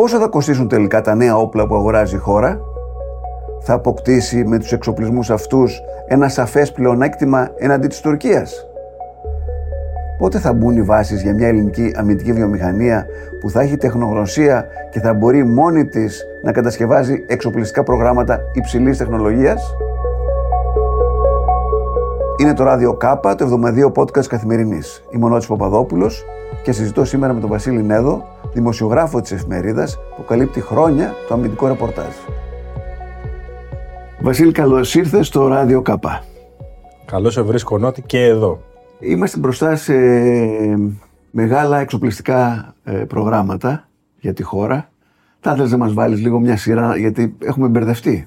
πόσο θα κοστίσουν τελικά τα νέα όπλα που αγοράζει η χώρα. Θα αποκτήσει με τους εξοπλισμούς αυτούς ένα σαφές πλεονέκτημα εναντί της Τουρκίας. Πότε θα μπουν οι βάσεις για μια ελληνική αμυντική βιομηχανία που θα έχει τεχνογνωσία και θα μπορεί μόνη της να κατασκευάζει εξοπλιστικά προγράμματα υψηλής τεχνολογίας. Είναι το Ράδιο Κάπα, το εβδομαδιαίο podcast Καθημερινής. Είμαι ο Νότης Παπαδόπουλος και συζητώ σήμερα με τον Βασίλη Νέδο, δημοσιογράφο της εφημερίδας που καλύπτει χρόνια το αμυντικό ρεπορτάζ. Βασίλη, καλώς ήρθες στο Ράδιο Κάπα. Καλώς σε βρίσκω, Νότη, και εδώ. Είμαστε μπροστά σε μεγάλα εξοπλιστικά προγράμματα για τη χώρα. Θα ήθελες να μας βάλεις λίγο μια σειρά, γιατί έχουμε μπερδευτεί.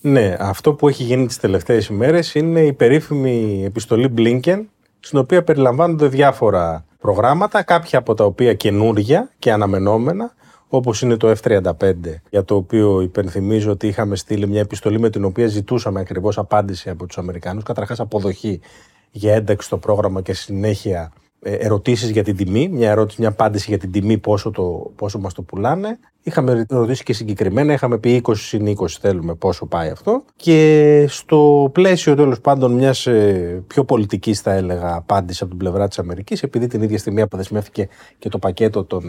Ναι, αυτό που έχει γίνει τις τελευταίες ημέρες είναι η περίφημη επιστολή Blinken, στην οποία περιλαμβάνονται διάφορα προγράμματα, κάποια από τα οποία καινούργια και αναμενόμενα, όπως είναι το F-35, για το οποίο υπενθυμίζω ότι είχαμε στείλει μια επιστολή με την οποία ζητούσαμε ακριβώς απάντηση από τους Αμερικανούς, καταρχάς αποδοχή για ένταξη στο πρόγραμμα και συνέχεια ερωτήσεις για την τιμή, μια απάντηση για την τιμή, πόσο μας το πουλάνε. Είχαμε ρωτήσει και συγκεκριμένα, είχαμε πει 20-20 θέλουμε, πόσο πάει αυτό. Και στο πλαίσιο τέλος πάντων μιας πιο πολιτικής, θα έλεγα, απάντηση από την πλευρά της Αμερικής, επειδή την ίδια στιγμή αποδεσμεύτηκε και το πακέτο των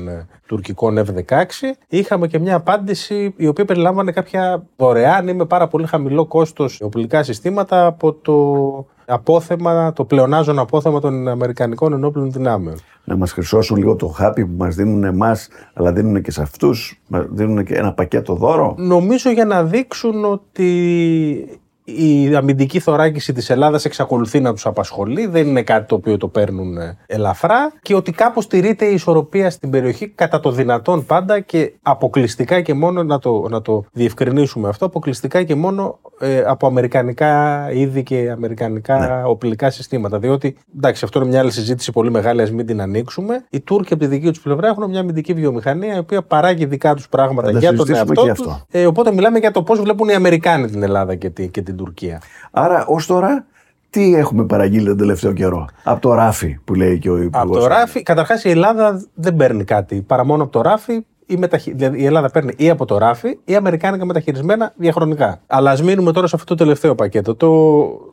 τουρκικών F-16, είχαμε και μια απάντηση η οποία περιλάμβανε κάποια δωρεάν ή με πάρα πολύ χαμηλό κόστος οπλικά συστήματα από το πλεονάζον απόθεμα των Αμερικανικών ενόπλων δυνάμεων. Να μας χρυσώσουν λίγο το χάπι που μας δίνουν εμάς, αλλά δίνουν και σε αυτούς, μας δίνουν και ένα πακέτο δώρο. Νομίζω για να δείξουν ότι η αμυντική θωράκιση της Ελλάδας εξακολουθεί να τους απασχολεί, δεν είναι κάτι το οποίο το παίρνουν ελαφρά και ότι κάπως τηρείται η ισορροπία στην περιοχή κατά το δυνατόν πάντα και αποκλειστικά και μόνο, να το διευκρινίσουμε αυτό, αποκλειστικά και μόνο από αμερικανικά είδη και αμερικανικά οπλικά συστήματα. Διότι, εντάξει, αυτό είναι μια άλλη συζήτηση πολύ μεγάλη, ας μην την ανοίξουμε. Οι Τούρκοι από τη δική τους πλευρά έχουν μια αμυντική βιομηχανία η οποία παράγει δικά τους πράγματα για τον εαυτό τους. Οπότε μιλάμε για το πώς βλέπουν οι Αμερικάνοι την Ελλάδα και την Τουρκία. Άρα, ως τώρα, τι έχουμε παραγγείλει τον τελευταίο καιρό? Από το ράφι που λέει και ο Υπουργός. Από το ράφι, καταρχάς η Ελλάδα δεν παίρνει κάτι παρά μόνο από το ράφι. Δηλαδή η Ελλάδα παίρνει ή από το ράφι ή αμερικάνικα μεταχειρισμένα διαχρονικά. Αλλά ας μείνουμε τώρα σε αυτό το τελευταίο πακέτο.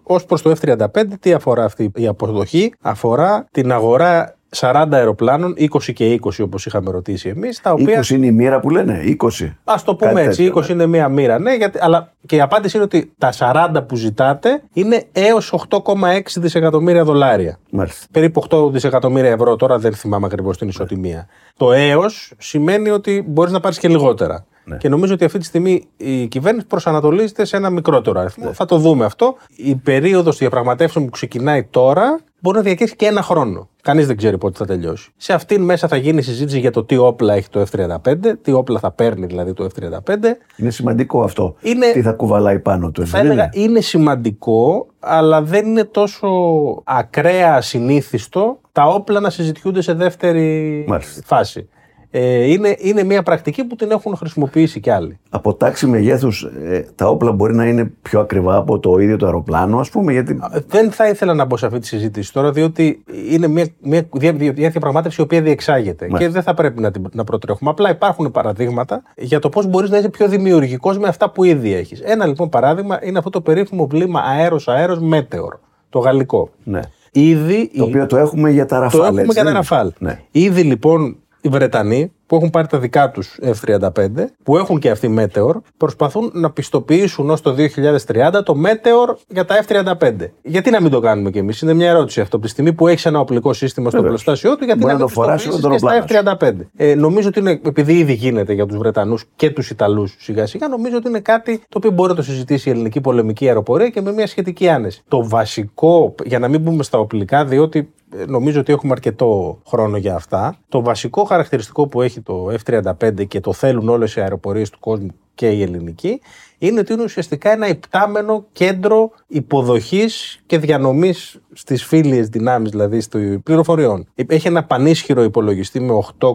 Ως προς το F-35, τι αφορά αυτή η αποδοχή? Αφορά την αγορά 40 αεροπλάνων, 20 και 20 όπως είχαμε ρωτήσει εμείς. 20 είναι η μοίρα που λένε, 20. Ας το πούμε κάτι έτσι, τέτοιο, 20 είναι μία μοίρα. Ναι, αλλά και η απάντηση είναι ότι τα 40 που ζητάτε είναι έως 8,6 δισεκατομμύρια δολάρια. Μάλιστα. Περίπου 8 δισεκατομμύρια ευρώ, τώρα δεν θυμάμαι ακριβώς την ισοτιμία. Το έως σημαίνει ότι μπορείς να πάρεις και λιγότερα. Ναι. Και νομίζω ότι αυτή τη στιγμή η κυβέρνηση προσανατολίζεται σε ένα μικρότερο αριθμό. Ναι. Θα το δούμε αυτό. Η περίοδος διαπραγματεύσεων που ξεκινάει τώρα μπορεί να διακύψει και ένα χρόνο. Κανείς δεν ξέρει πότε θα τελειώσει. Σε αυτήν μέσα θα γίνει συζήτηση για το τι όπλα έχει το F-35, τι όπλα θα παίρνει δηλαδή το F-35. Είναι σημαντικό αυτό. Τι θα κουβαλάει πάνω του. Θα έλεγα είναι σημαντικό, αλλά δεν είναι τόσο ακραία ασυνήθιστο τα όπλα να συζητιούνται σε δεύτερη φάση. Είναι μια πρακτική που την έχουν χρησιμοποιήσει κι άλλοι. Από τάξη μεγέθους, τα όπλα μπορεί να είναι πιο ακριβά από το ίδιο το αεροπλάνο, ας πούμε. Γιατί... Δεν θα ήθελα να μπω σε αυτή τη συζήτηση τώρα, διότι είναι μια διαπραγμάτευση η οποία διεξάγεται. Μάλιστα. Και δεν θα πρέπει να προτρέχουμε. Απλά υπάρχουν παραδείγματα για το πώς μπορείς να είσαι πιο δημιουργικός με αυτά που ήδη έχεις. Ένα λοιπόν παράδειγμα είναι αυτό το περίφημο βλήμα αέρος-αέρος Meteor, το γαλλικό. Ναι. Το οποίο το έχουμε για τα Rafale. Το έχουμε για τα Rafale. Ναι. Ήδη λοιπόν. Οι Βρετανοί που έχουν πάρει τα δικά τους F-35, που έχουν και αυτοί Meteor, προσπαθούν να πιστοποιήσουν ως το 2030 το Meteor για τα F-35. Γιατί να μην το κάνουμε κι εμείς? Είναι μια ερώτηση αυτό. Από τη στιγμή που έχεις ένα οπλικό σύστημα στο πλωστάσιό του, γιατί μπορεί να το πιστοποιήσεις και στα F-35. Νομίζω ότι είναι, επειδή ήδη γίνεται για τους Βρετανούς και τους Ιταλούς σιγά σιγά, νομίζω ότι είναι κάτι το οποίο μπορεί να το συζητήσει η ελληνική πολεμική αεροπορία και με μια σχετική άνεση. Το βασικό, για να μην μπούμε στα οπλικά, διότι νομίζω ότι έχουμε αρκετό χρόνο για αυτά. Το βασικό χαρακτηριστικό που έχει το F-35 και το θέλουν όλες οι αεροπορίες του κόσμου και η ελληνική, είναι ότι είναι ουσιαστικά ένα υπτάμενο κέντρο υποδοχής και διανομής στις φίλιες δυνάμεις, δηλαδή των πληροφοριών. Έχει ένα πανίσχυρο υπολογιστή με 8,6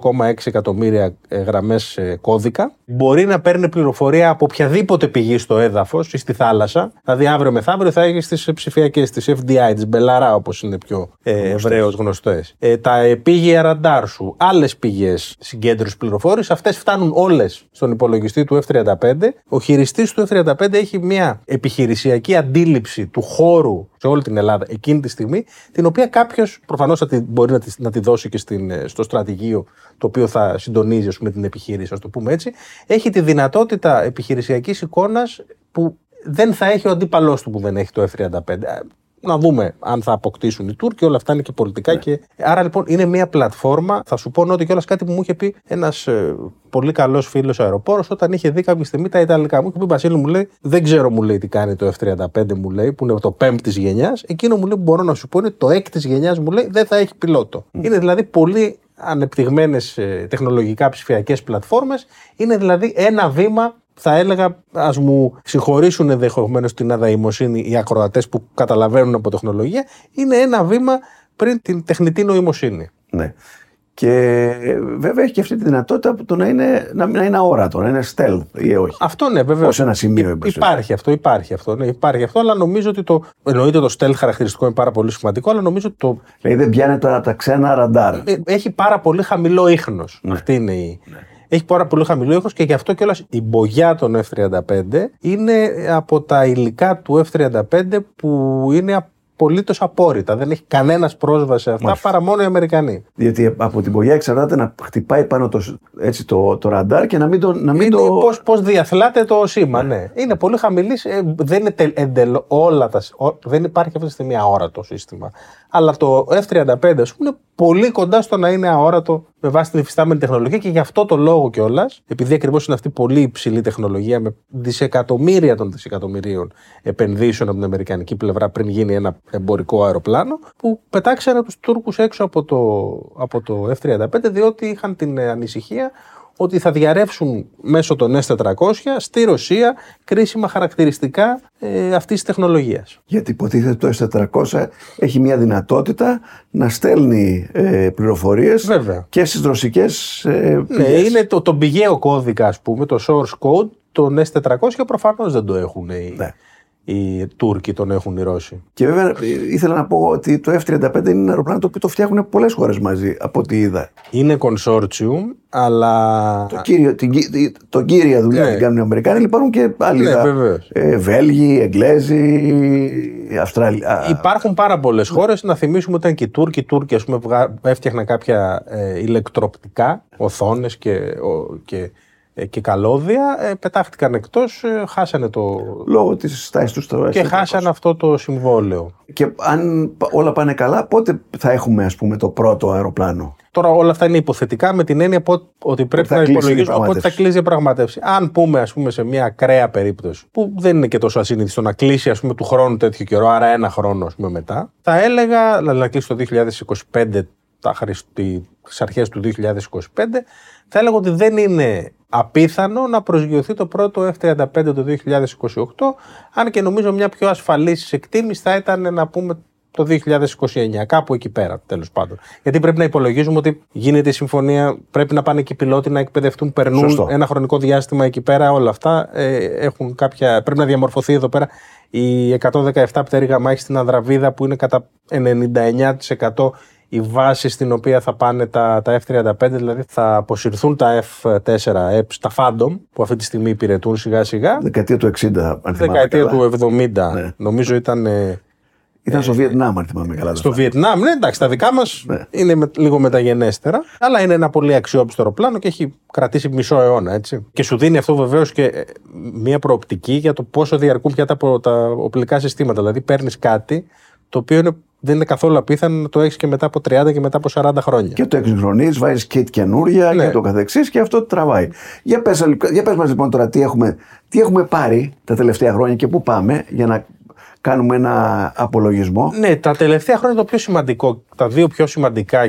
εκατομμύρια γραμμές κώδικα. Μπορεί να παίρνει πληροφορία από οποιαδήποτε πηγή στο έδαφος ή στη θάλασσα. Δηλαδή, αύριο μεθαύριο θα έχει στις ψηφιακές, τις FDI, τις Μπελαρά, όπως είναι πιο ευρέως γνωστές. Τα επίγεια ραντάρ σου, άλλες πηγές συγκέντρωσης πληροφόρησης, αυτές φτάνουν όλες στον υπολογιστή του F-35. Ο χειριστής του F-35 έχει μια επιχειρησιακή αντίληψη του χώρου σε όλη την Ελλάδα εκείνη τη στιγμή, την οποία κάποιος προφανώς μπορεί να τη δώσει και στο στρατηγείο το οποίο θα συντονίζει με την επιχείρηση, ας το πούμε έτσι. Έχει τη δυνατότητα επιχειρησιακής εικόνας που δεν θα έχει ο αντίπαλός του που δεν έχει το F-35. Να δούμε αν θα αποκτήσουν οι Τούρκοι, όλα αυτά είναι και πολιτικά. Ναι. Και... Άρα λοιπόν είναι μια πλατφόρμα. Θα σου πω ότι κιόλας κάτι που μου είχε πει ένας πολύ καλός φίλος αεροπόρος όταν είχε δει κάποια στιγμή τα Ιταλικά. Μου είχε πει: Βασίλη, μου λέει, δεν ξέρω, μου λέει, τι κάνει το F-35, μου λέει, που είναι το 5ης γενιάς. Εκείνο, μου λέει, που μπορώ να σου πω είναι το 6ης γενιάς, μου λέει, δεν θα έχει πιλότο. Είναι δηλαδή πολύ ανεπτυγμένες τεχνολογικά ψηφιακές πλατφόρμες. Είναι δηλαδή ένα βήμα. Θα έλεγα, ας μου συγχωρήσουν ενδεχομένως την αδαημοσύνη οι ακροατές που καταλαβαίνουν από τεχνολογία, είναι ένα βήμα πριν την τεχνητή νοημοσύνη. Ναι. Και βέβαια έχει και αυτή τη δυνατότητα που το να είναι αόρατο, να είναι stealth ή όχι. Αυτό ναι, βέβαια. Ως ένα σημείο. Υπάρχει αυτό. Ναι, υπάρχει αυτό, αλλά νομίζω ότι το. Εννοείται το stealth χαρακτηριστικό είναι πάρα πολύ σημαντικό, αλλά νομίζω ότι το. Δηλαδή δεν πιάνεται από τα ξένα ραντάρ. Έχει πάρα πολύ χαμηλό ίχνος. Ναι. Αυτή είναι η. Ναι. Έχει πάρα πολύ χαμηλό ήχος και γι' αυτό κιόλας η μπογιά των F-35 είναι από τα υλικά του F-35 που είναι απολύτως απόρριτα. Δεν έχει κανένας πρόσβαση σε αυτά. Μάλιστα. Παρά μόνο οι Αμερικανοί. Διότι από την μπογιά εξαρτάται να χτυπάει πάνω το ραντάρ και πώς διαθλάται το σήμα. Ναι. Είναι πολύ χαμηλής. Δεν είναι δεν υπάρχει αυτή τη στιγμή αόρατο σύστημα. Αλλά το F-35 ας πούμε πολύ κοντά στο να είναι αόρατο με βάση την υφιστάμενη τεχνολογία και γι' αυτό το λόγο κιόλας, επειδή ακριβώς είναι αυτή πολύ υψηλή τεχνολογία με δισεκατομμύρια των δισεκατομμυρίων επενδύσεων από την αμερικανική πλευρά πριν γίνει ένα εμπορικό αεροπλάνο, που πετάξανε τους Τούρκους έξω από το F-35 διότι είχαν την ανησυχία ότι θα διαρρεύσουν μέσω των S400 στη Ρωσία κρίσιμα χαρακτηριστικά αυτής της τεχνολογίας. Γιατί υποτίθεται το S400 έχει μια δυνατότητα να στέλνει πληροφορίες. Βέβαια. Και στις ρωσικές πηγές. Ναι, είναι το πηγαίο κώδικα, ας πούμε, το source code των S400 προφανώς δεν το έχουν οι... Ναι. Οι Τούρκοι τον έχουν οι Ρώσοι. Και βέβαια ήθελα να πω ότι το F-35 είναι ένα αεροπλάνο το οποίο το φτιάχνουν πολλές χώρες μαζί, από ό,τι είδα. Είναι consortium, αλλά. Τον κύρια δουλειά την κάνουν οι Αμερικάνοι, υπάρχουν και άλλοι. Ναι, Βέλγοι, Εγγλέζοι, Αυστραλοί. Υπάρχουν πάρα πολλές χώρες. Να θυμίσουμε ότι ήταν και οι Τούρκοι. Οι Τούρκοι, ας πούμε, έφτιαχναν κάποια ηλεκτροπτικά οθόνες και καλώδια, πετάχτηκαν εκτός, χάσανε το. Λόγω της τάσης του στο και χάσανε αυτό το συμβόλαιο. Και αν όλα πάνε καλά, πότε θα έχουμε, ας πούμε, το πρώτο αεροπλάνο? Τώρα όλα αυτά είναι υποθετικά με την έννοια ότι πρέπει να υπολογίσουμε οπότε θα κλείσει η διαπραγμάτευση. Αν πούμε, ας πούμε, σε μια ακραία περίπτωση, που δεν είναι και τόσο ασύνηθιστο να κλείσει, ας πούμε, του χρόνου τέτοιο καιρό, άρα ένα χρόνο, ας πούμε, μετά, θα έλεγα, να κλείσει το 2025, στις αρχές του 2025, θα έλεγα ότι δεν είναι απίθανο να προσγειωθεί το πρώτο F-35 το 2028, αν και νομίζω μια πιο ασφαλής εκτίμηση θα ήταν να πούμε το 2029, κάπου εκεί πέρα τέλος πάντων. Γιατί πρέπει να υπολογίζουμε ότι γίνεται η συμφωνία, πρέπει να πάνε και οι πιλότοι να εκπαιδευτούν, περνούν. Σωστό. Ένα χρονικό διάστημα εκεί πέρα, όλα αυτά έχουν κάποια. Πρέπει να διαμορφωθεί εδώ πέρα η 117 πτέρυγα μάχης στην Ανδραβίδα που είναι κατά 99% η βάση στην οποία θα πάνε τα F-35, δηλαδή θα αποσυρθούν τα F-4, τα Phantom, που αυτή τη στιγμή υπηρετούν σιγά σιγά. Δεκαετία του 60, αν θυμάμαι καλά. Του 70, ναι. Νομίζω ήταν... Ήταν στο Βιετνάμ, αν θυμάμαι καλά. Στο Βιετνάμ, ναι, εντάξει, τα δικά μας είναι λίγο μεταγενέστερα, αλλά είναι ένα πολύ αξιόπιστο αεροπλάνο και έχει κρατήσει μισό αιώνα, έτσι. Και σου δίνει αυτό βεβαίως και μια προοπτική για το πόσο διαρκούν πια τα οπλικά συστήματα. Δηλαδή, παίρνεις κάτι το οποίο δεν είναι καθόλου απίθανο να το έχεις και μετά από 30 και μετά από 40 χρόνια. Και το εξυγχρονίζεις, βάζεις kit καινούρια, ναι, και το καθεξής, και αυτό τραβάει. Για πες μας λοιπόν τώρα τι έχουμε πάρει τα τελευταία χρόνια και πού πάμε για να κάνουμε ένα απολογισμό. Ναι, τα τελευταία χρόνια το πιο σημαντικό, τα δύο πιο σημαντικά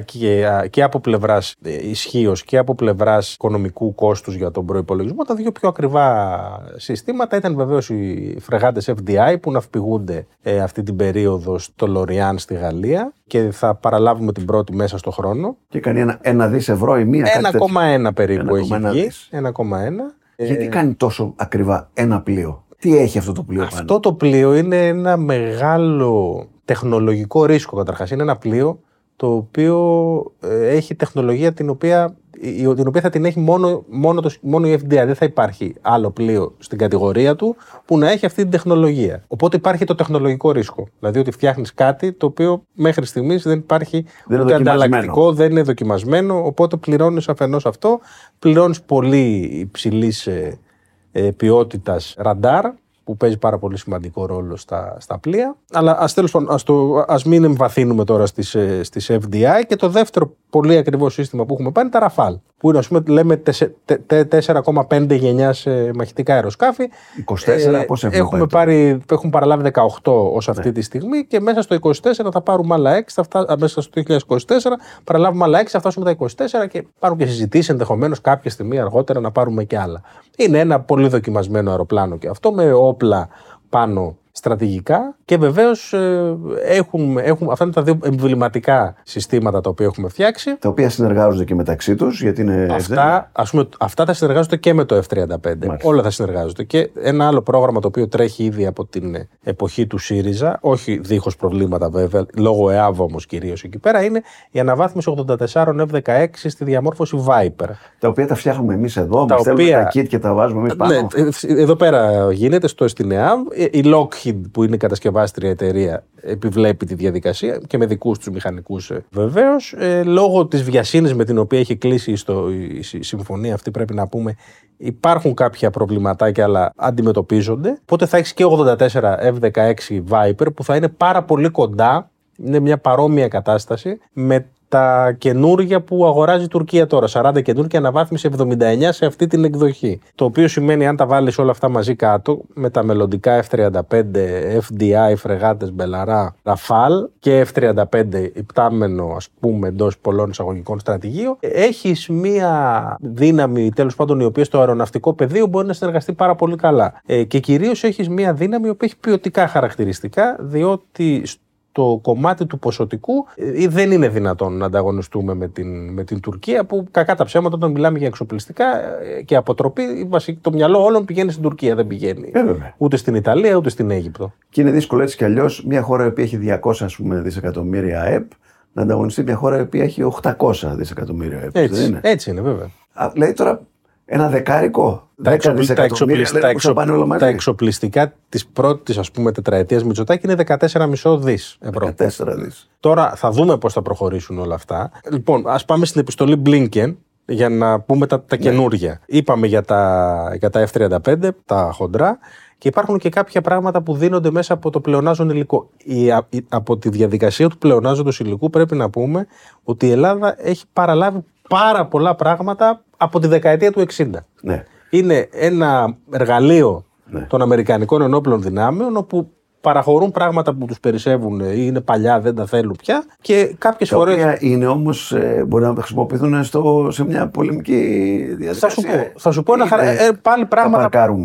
και από πλευράς ισχύος και από πλευράς οικονομικού κόστους για τον προϋπολογισμό, τα δύο πιο ακριβά συστήματα ήταν βεβαίως οι φρεγάτες FDI που ναυπηγούνται αυτή την περίοδο στο Λοριάν στη Γαλλία και θα παραλάβουμε την πρώτη μέσα στο χρόνο. Και κάνει ένα δις ευρώ η μία. 1,1 περίπου έχει βγει. 1,1. Γιατί κάνει τόσο ακριβά ένα πλοίο? Τι έχει αυτό το πλοίο? Αυτό το πλοίο είναι ένα μεγάλο τεχνολογικό ρίσκο καταρχάς. Είναι ένα πλοίο το οποίο έχει τεχνολογία την οποία θα την έχει μόνο η FDI. Δεν θα υπάρχει άλλο πλοίο στην κατηγορία του που να έχει αυτή την τεχνολογία. Οπότε υπάρχει το τεχνολογικό ρίσκο. Δηλαδή ότι φτιάχνεις κάτι το οποίο μέχρι στιγμής δεν υπάρχει ούτε ανταλλακτικό, δεν είναι δοκιμασμένο. Οπότε πληρώνεις αφενός αυτό, πληρώνεις πολύ υψηλής ποιότητας ραντάρ που παίζει πάρα πολύ σημαντικό ρόλο στα πλοία. Αλλά ας μην εμβαθύνουμε τώρα στις FDI. Και το δεύτερο πολύ ακριβό σύστημα που έχουμε πάρει είναι τα Rafale, που είναι, ας πούμε, λέμε 4,5 γενιάς μαχητικά αεροσκάφη. 24 πώς έχουν παραλάβει 18 ως αυτή τη στιγμή και μέσα στο 24 θα πάρουμε άλλα 6, μέσα στο 2024 παραλάβουμε άλλα 6, θα φτάσουμε τα 24 και πάρουν και συζητήσεις ενδεχομένως κάποια στιγμή αργότερα να πάρουμε και άλλα. Είναι ένα πολύ δοκιμασμένο αεροπλάνο και αυτό, με όπλα πάνω στρατηγικά, και βεβαίως αυτά είναι τα δύο εμβληματικά συστήματα τα οποία έχουμε φτιάξει. Τα οποία συνεργάζονται και μεταξύ τους, γιατί είναι αυτά τα συνεργάζονται και με το F-35. Μάλιστα. Όλα τα συνεργάζονται. Και ένα άλλο πρόγραμμα το οποίο τρέχει ήδη από την εποχή του ΣΥΡΙΖΑ, όχι δίχως προβλήματα βέβαια, λόγω ΕΑΒ όμως κυρίως εκεί πέρα, είναι η αναβάθμιση 84 F-16 στη διαμόρφωση Viper. Τα οποία τα φτιάχνουμε εμείς εδώ, μας στέλνουν τα kit και τα βάζουμε εμείς πάνω. Ναι, εδώ πέρα γίνεται στην ΕΑΒ. Η Lockheed, που είναι κατασκευάστρια εταιρεία, επιβλέπει τη διαδικασία και με δικούς τους μηχανικούς βεβαίως. Λόγω της βιασύνης με την οποία έχει κλείσει η συμφωνία αυτή, πρέπει να πούμε, υπάρχουν κάποια προβληματάκια, αλλά αντιμετωπίζονται. Οπότε θα έχεις και 84 F-16 Viper που θα είναι πάρα πολύ κοντά, είναι μια παρόμοια κατάσταση με τα καινούργια που αγοράζει η Τουρκία τώρα, 40 καινούργια, αναβάθμιση 79 σε αυτή την εκδοχή. Το οποίο σημαίνει, αν τα βάλεις όλα αυτά μαζί κάτω, με τα μελλοντικά F-35, FDI, φρεγάτες Μπελαρά, Rafale και F-35 υπτάμενο, ας πούμε, εντός πολλών εισαγωγικών στρατηγίων, έχεις μία δύναμη, τέλος πάντων, η οποία στο αεροναυτικό πεδίο μπορεί να συνεργαστεί πάρα πολύ καλά. Και κυρίως έχεις μία δύναμη που έχει ποιοτικά χαρακτηριστικά, διότι το κομμάτι του ποσοτικού δεν είναι δυνατόν να ανταγωνιστούμε με την Τουρκία, που κακά τα ψέματα, όταν μιλάμε για εξοπλιστικά και αποτροπή, το μυαλό όλων πηγαίνει στην Τουρκία, δεν πηγαίνει ούτε στην Ιταλία ούτε στην Αίγυπτο. Και είναι δύσκολο έτσι κι αλλιώς μια χώρα που έχει 200 δισεκατομμύρια ΑΕΠ να ανταγωνιστεί μια χώρα που έχει 800 δισεκατομμύρια ΑΕΠ. Έτσι είναι βέβαια. Λέει τώρα ένα δεκάρικο. Τα εξοπλιστικά της πρώτης, ας πούμε, τετραετίας Μητσοτάκη είναι 14,5 δις ευρώ. Τώρα θα δούμε πώς θα προχωρήσουν όλα αυτά. Λοιπόν, ας πάμε στην επιστολή Blinken για να πούμε τα καινούργια. Είπαμε για τα F-35, τα χοντρά, και υπάρχουν και κάποια πράγματα που δίνονται μέσα από το πλεονάζον υλικό. Από τη διαδικασία του πλεονάζοντος υλικού πρέπει να πούμε ότι η Ελλάδα έχει παραλάβει πάρα πολλά πράγματα από τη δεκαετία του 60. Ναι. Είναι ένα εργαλείο των Αμερικανικών Ενόπλων Δυνάμεων, όπου παραχωρούν πράγματα που τους περισσεύουν ή είναι παλιά, δεν τα θέλουν πια, και κάποιες φορές. Τα οποία είναι όμως, μπορεί να χρησιμοποιηθούν σε μια πολεμική διαδικασία. Θα σου πω πάλι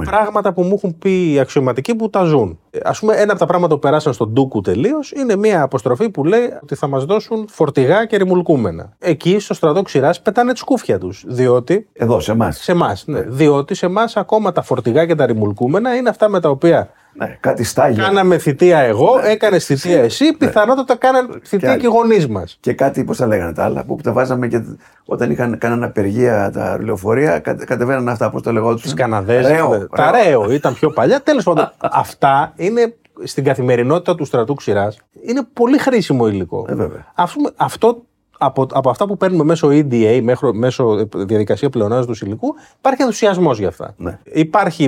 πράγματα που μου έχουν πει οι αξιωματικοί που τα ζουν. Ας πούμε, ένα από τα πράγματα που περάσαν στον Ντούκου τελείως είναι μια αποστροφή που λέει ότι θα μας δώσουν φορτηγά και ρημουλκούμενα. Εκεί στο στρατό ξηράς πετάνε τη σκούφια τους. Διότι. Εδώ, σε εμάς. Σε εμάς, ναι. Διότι σε εμάς ακόμα τα φορτηγά και τα ρημουλκούμενα είναι αυτά με τα οποία. Ναι, κάτι στάγια. Κάναμε θητεία εγώ, έκανες θητεία εσύ, πιθανότατα κάναν θητεία και οι γονείς μας. Και κάτι, πώς τα λέγανε τα άλλα, που τα βάζαμε και όταν κάναν απεργία τα λεωφορεία, κατεβαίναν αυτά, πώς τα λεγόντουσαν. Τις Καναδές. Τα ρέο ήταν πιο παλιά. Τέλος πάντων, αυτά είναι στην καθημερινότητα του στρατού ξηράς. Είναι πολύ χρήσιμο υλικό. Αυτό. Από αυτά που παίρνουμε μέσω EDA, μέσω διαδικασία πλεονάζοντος υλικού, υπάρχει ενθουσιασμός για αυτά. Ναι. Υπάρχει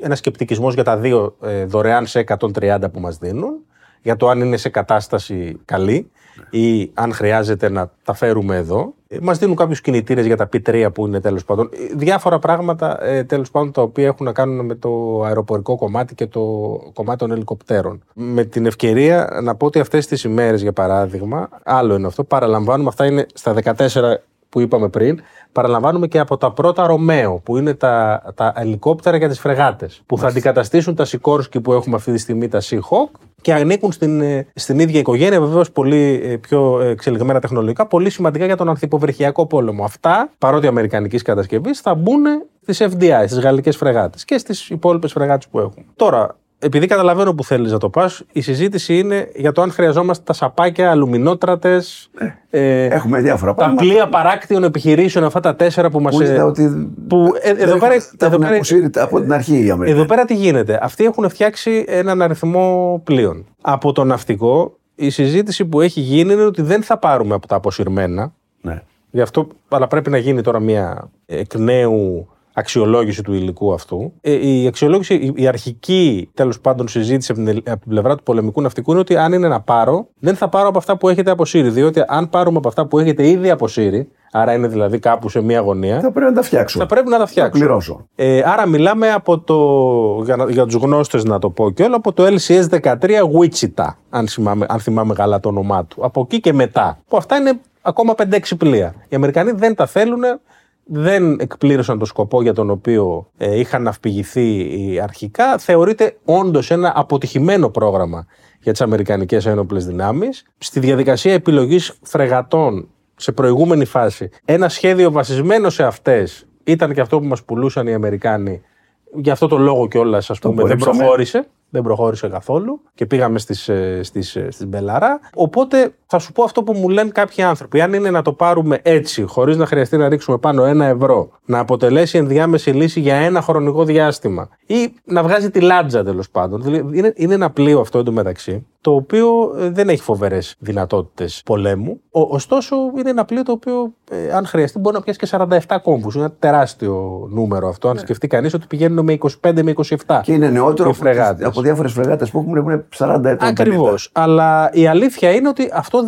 ένας σκεπτικισμός για τα δύο δωρεάν σε 130 που μας δίνουν, για το αν είναι σε κατάσταση καλή. ή αν χρειάζεται να τα φέρουμε εδώ. Μας δίνουν κάποιους κινητήρες για τα P3 που είναι τέλος πάντων. Διάφορα πράγματα τέλος πάντων τα οποία έχουν να κάνουν με το αεροπορικό κομμάτι και το κομμάτι των ελικοπτέρων. Με την ευκαιρία να πω ότι αυτές τις ημέρες, για παράδειγμα, άλλο είναι αυτό, παραλαμβάνουμε, αυτά είναι στα 14 που είπαμε πριν, παραλαμβάνουμε και από τα πρώτα Romeo, που είναι τα ελικόπτερα για τις φρεγάτες, που θα αντικαταστήσουν τα Sikorsky που έχουμε αυτή τη στιγμή, τα Seahawk, και ανήκουν στην ίδια οικογένεια, βεβαίως πολύ πιο εξελιγμένα τεχνολογικά, πολύ σημαντικά για τον ανθυποβρυχιακό πόλεμο. Αυτά, παρότι αμερικανικής κατασκευής, θα μπουν στις FDI, στις γαλλικές φρεγάτες και στις υπόλοιπες φρεγάτες που έχουμε. Τώρα, επειδή καταλαβαίνω που θέλεις να το πας, η συζήτηση είναι για το αν χρειαζόμαστε τα σαπάκια, αλουμινότρατες, έχουμε διάφορα τα πλοία παράκτιων επιχειρήσεων, αυτά τα τέσσερα που μας... από την αρχή η Αμερική. Εδώ πέρα τι γίνεται. Αυτοί έχουν φτιάξει έναν αριθμό πλοίων. Από το ναυτικό, η συζήτηση που έχει γίνει είναι ότι δεν θα πάρουμε από τα αποσυρμένα. Ναι. Γι' αυτό, αλλά πρέπει να γίνει τώρα μια εκ νέου αξιολόγηση του υλικού αυτού. Η αξιολόγηση, η αρχική τέλος πάντων συζήτηση από την πλευρά του πολεμικού ναυτικού είναι ότι αν είναι να πάρω, δεν θα πάρω από αυτά που έχετε αποσύρει. Διότι αν πάρουμε από αυτά που έχετε ήδη αποσύρει, άρα είναι δηλαδή κάπου σε μία γωνία, θα πρέπει να τα φτιάξω. Άρα μιλάμε από για τους γνώστες να το πω και όλο, από το LCS-13 Wichita, αν θυμάμαι καλά το όνομά του. Από εκεί και μετά. Που αυτά είναι ακόμα 5-6 πλοία. Οι Αμερικανοί δεν τα θέλουν. Δεν εκπλήρωσαν το σκοπό για τον οποίο είχαν ναυπηγηθεί αρχικά. Θεωρείται όντως ένα αποτυχημένο πρόγραμμα για τις αμερικανικές ένοπλες δυνάμεις. Στη διαδικασία επιλογής φρεγατών σε προηγούμενη φάση, ένα σχέδιο βασισμένο σε αυτές ήταν και αυτό που μας πουλούσαν οι Αμερικάνοι. Γι' αυτό το λόγο κιόλας, ας πούμε, δεν προχώρησε καθόλου και πήγαμε στις Μπελαρά. Οπότε θα σου πω αυτό που μου λένε κάποιοι άνθρωποι. Αν είναι να το πάρουμε έτσι, χωρίς να χρειαστεί να ρίξουμε πάνω €1, να αποτελέσει ενδιάμεση λύση για ένα χρονικό διάστημα ή να βγάζει τη λάντζα τέλος πάντων. Είναι ένα πλοίο αυτό εντωμεταξύ, το οποίο δεν έχει φοβερές δυνατότητες πολέμου. Ωστόσο, είναι ένα πλοίο το οποίο, αν χρειαστεί, μπορεί να πιάσει και 47 κόμβους. Είναι ένα τεράστιο νούμερο αυτό, αν σκεφτεί κανείς ότι πηγαίνουν με 25 με 27. Και είναι νεότερο από διάφορες φρεγάτες που έχουν 40 ετών. Ακριβώς. Αλλά η αλήθεια είναι ότι αυτό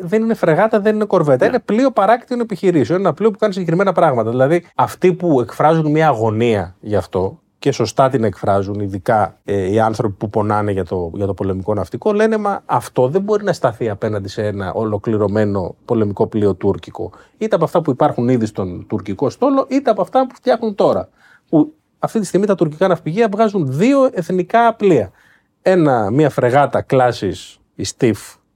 δεν είναι φρεγάτα, δεν είναι κορβέτα. Yeah. Είναι πλοίο παράκτιων επιχειρήσεων. Ένα πλοίο που κάνει συγκεκριμένα πράγματα. Δηλαδή, αυτοί που εκφράζουν μια αγωνία γι' αυτό, και σωστά την εκφράζουν, ειδικά οι άνθρωποι που πονάνε για το πολεμικό ναυτικό, λένε μα αυτό δεν μπορεί να σταθεί απέναντι σε ένα ολοκληρωμένο πολεμικό πλοίο τουρκικό. Είτε από αυτά που υπάρχουν ήδη στον τουρκικό στόλο, είτε από αυτά που φτιάχνουν τώρα. Που αυτή τη στιγμή τα τουρκικά ναυπηγεία βγάζουν δύο εθνικά πλοία. Μία φρεγάτα κλάσης Istif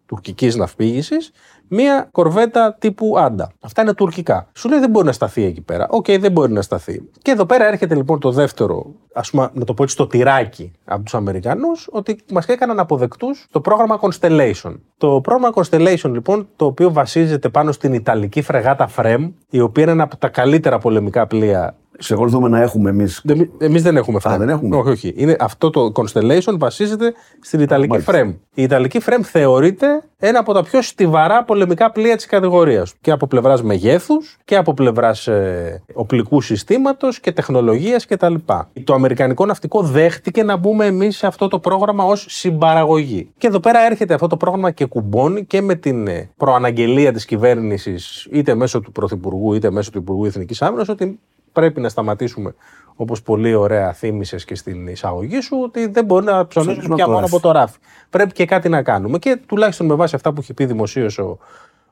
τουρκικής ναυπήγησης, μία κορβέτα τύπου Anda. Αυτά είναι τουρκικά. Σου λέει δεν μπορεί να σταθεί εκεί πέρα. Δεν μπορεί να σταθεί. Και εδώ πέρα έρχεται λοιπόν το δεύτερο, ας πούμε, να το πω έτσι, το τυράκι από τους Αμερικανούς, ότι μας έκαναν αποδεκτούς το πρόγραμμα Constellation. Το πρόγραμμα Constellation, λοιπόν, το οποίο βασίζεται πάνω στην ιταλική φρεγάτα FREMM, η οποία είναι ένα από τα καλύτερα πολεμικά πλοία. Ξεκολουθούμε να έχουμε εμείς. Εμείς δεν έχουμε FREMM. Όχι. Είναι αυτό το Constellation βασίζεται στην ιταλική FREMM. Η ιταλική FREMM θεωρείται ένα από τα πιο στιβαρά πολεμικά πλοία της κατηγορίας. Και από πλευράς μεγέθους και από πλευράς οπλικού συστήματος και τεχνολογίας κτλ. Το αμερικανικό ναυτικό δέχτηκε να μπούμε εμείς σε αυτό το πρόγραμμα ως συμπαραγωγή. Και εδώ πέρα έρχεται αυτό το πρόγραμμα και κουμπώνει και με την προαναγγελία της κυβέρνησης, είτε μέσω του Πρωθυπουργού είτε μέσω του Υπουργού Εθνικής Άμυνας, ότι πρέπει να σταματήσουμε, όπως πολύ ωραία θύμισες και στην εισαγωγή σου, ότι δεν μπορεί να ψωνίσουμε πια μόνο από το ράφι. Πρέπει και κάτι να κάνουμε. Και τουλάχιστον με βάση αυτά που έχει πει δημοσίως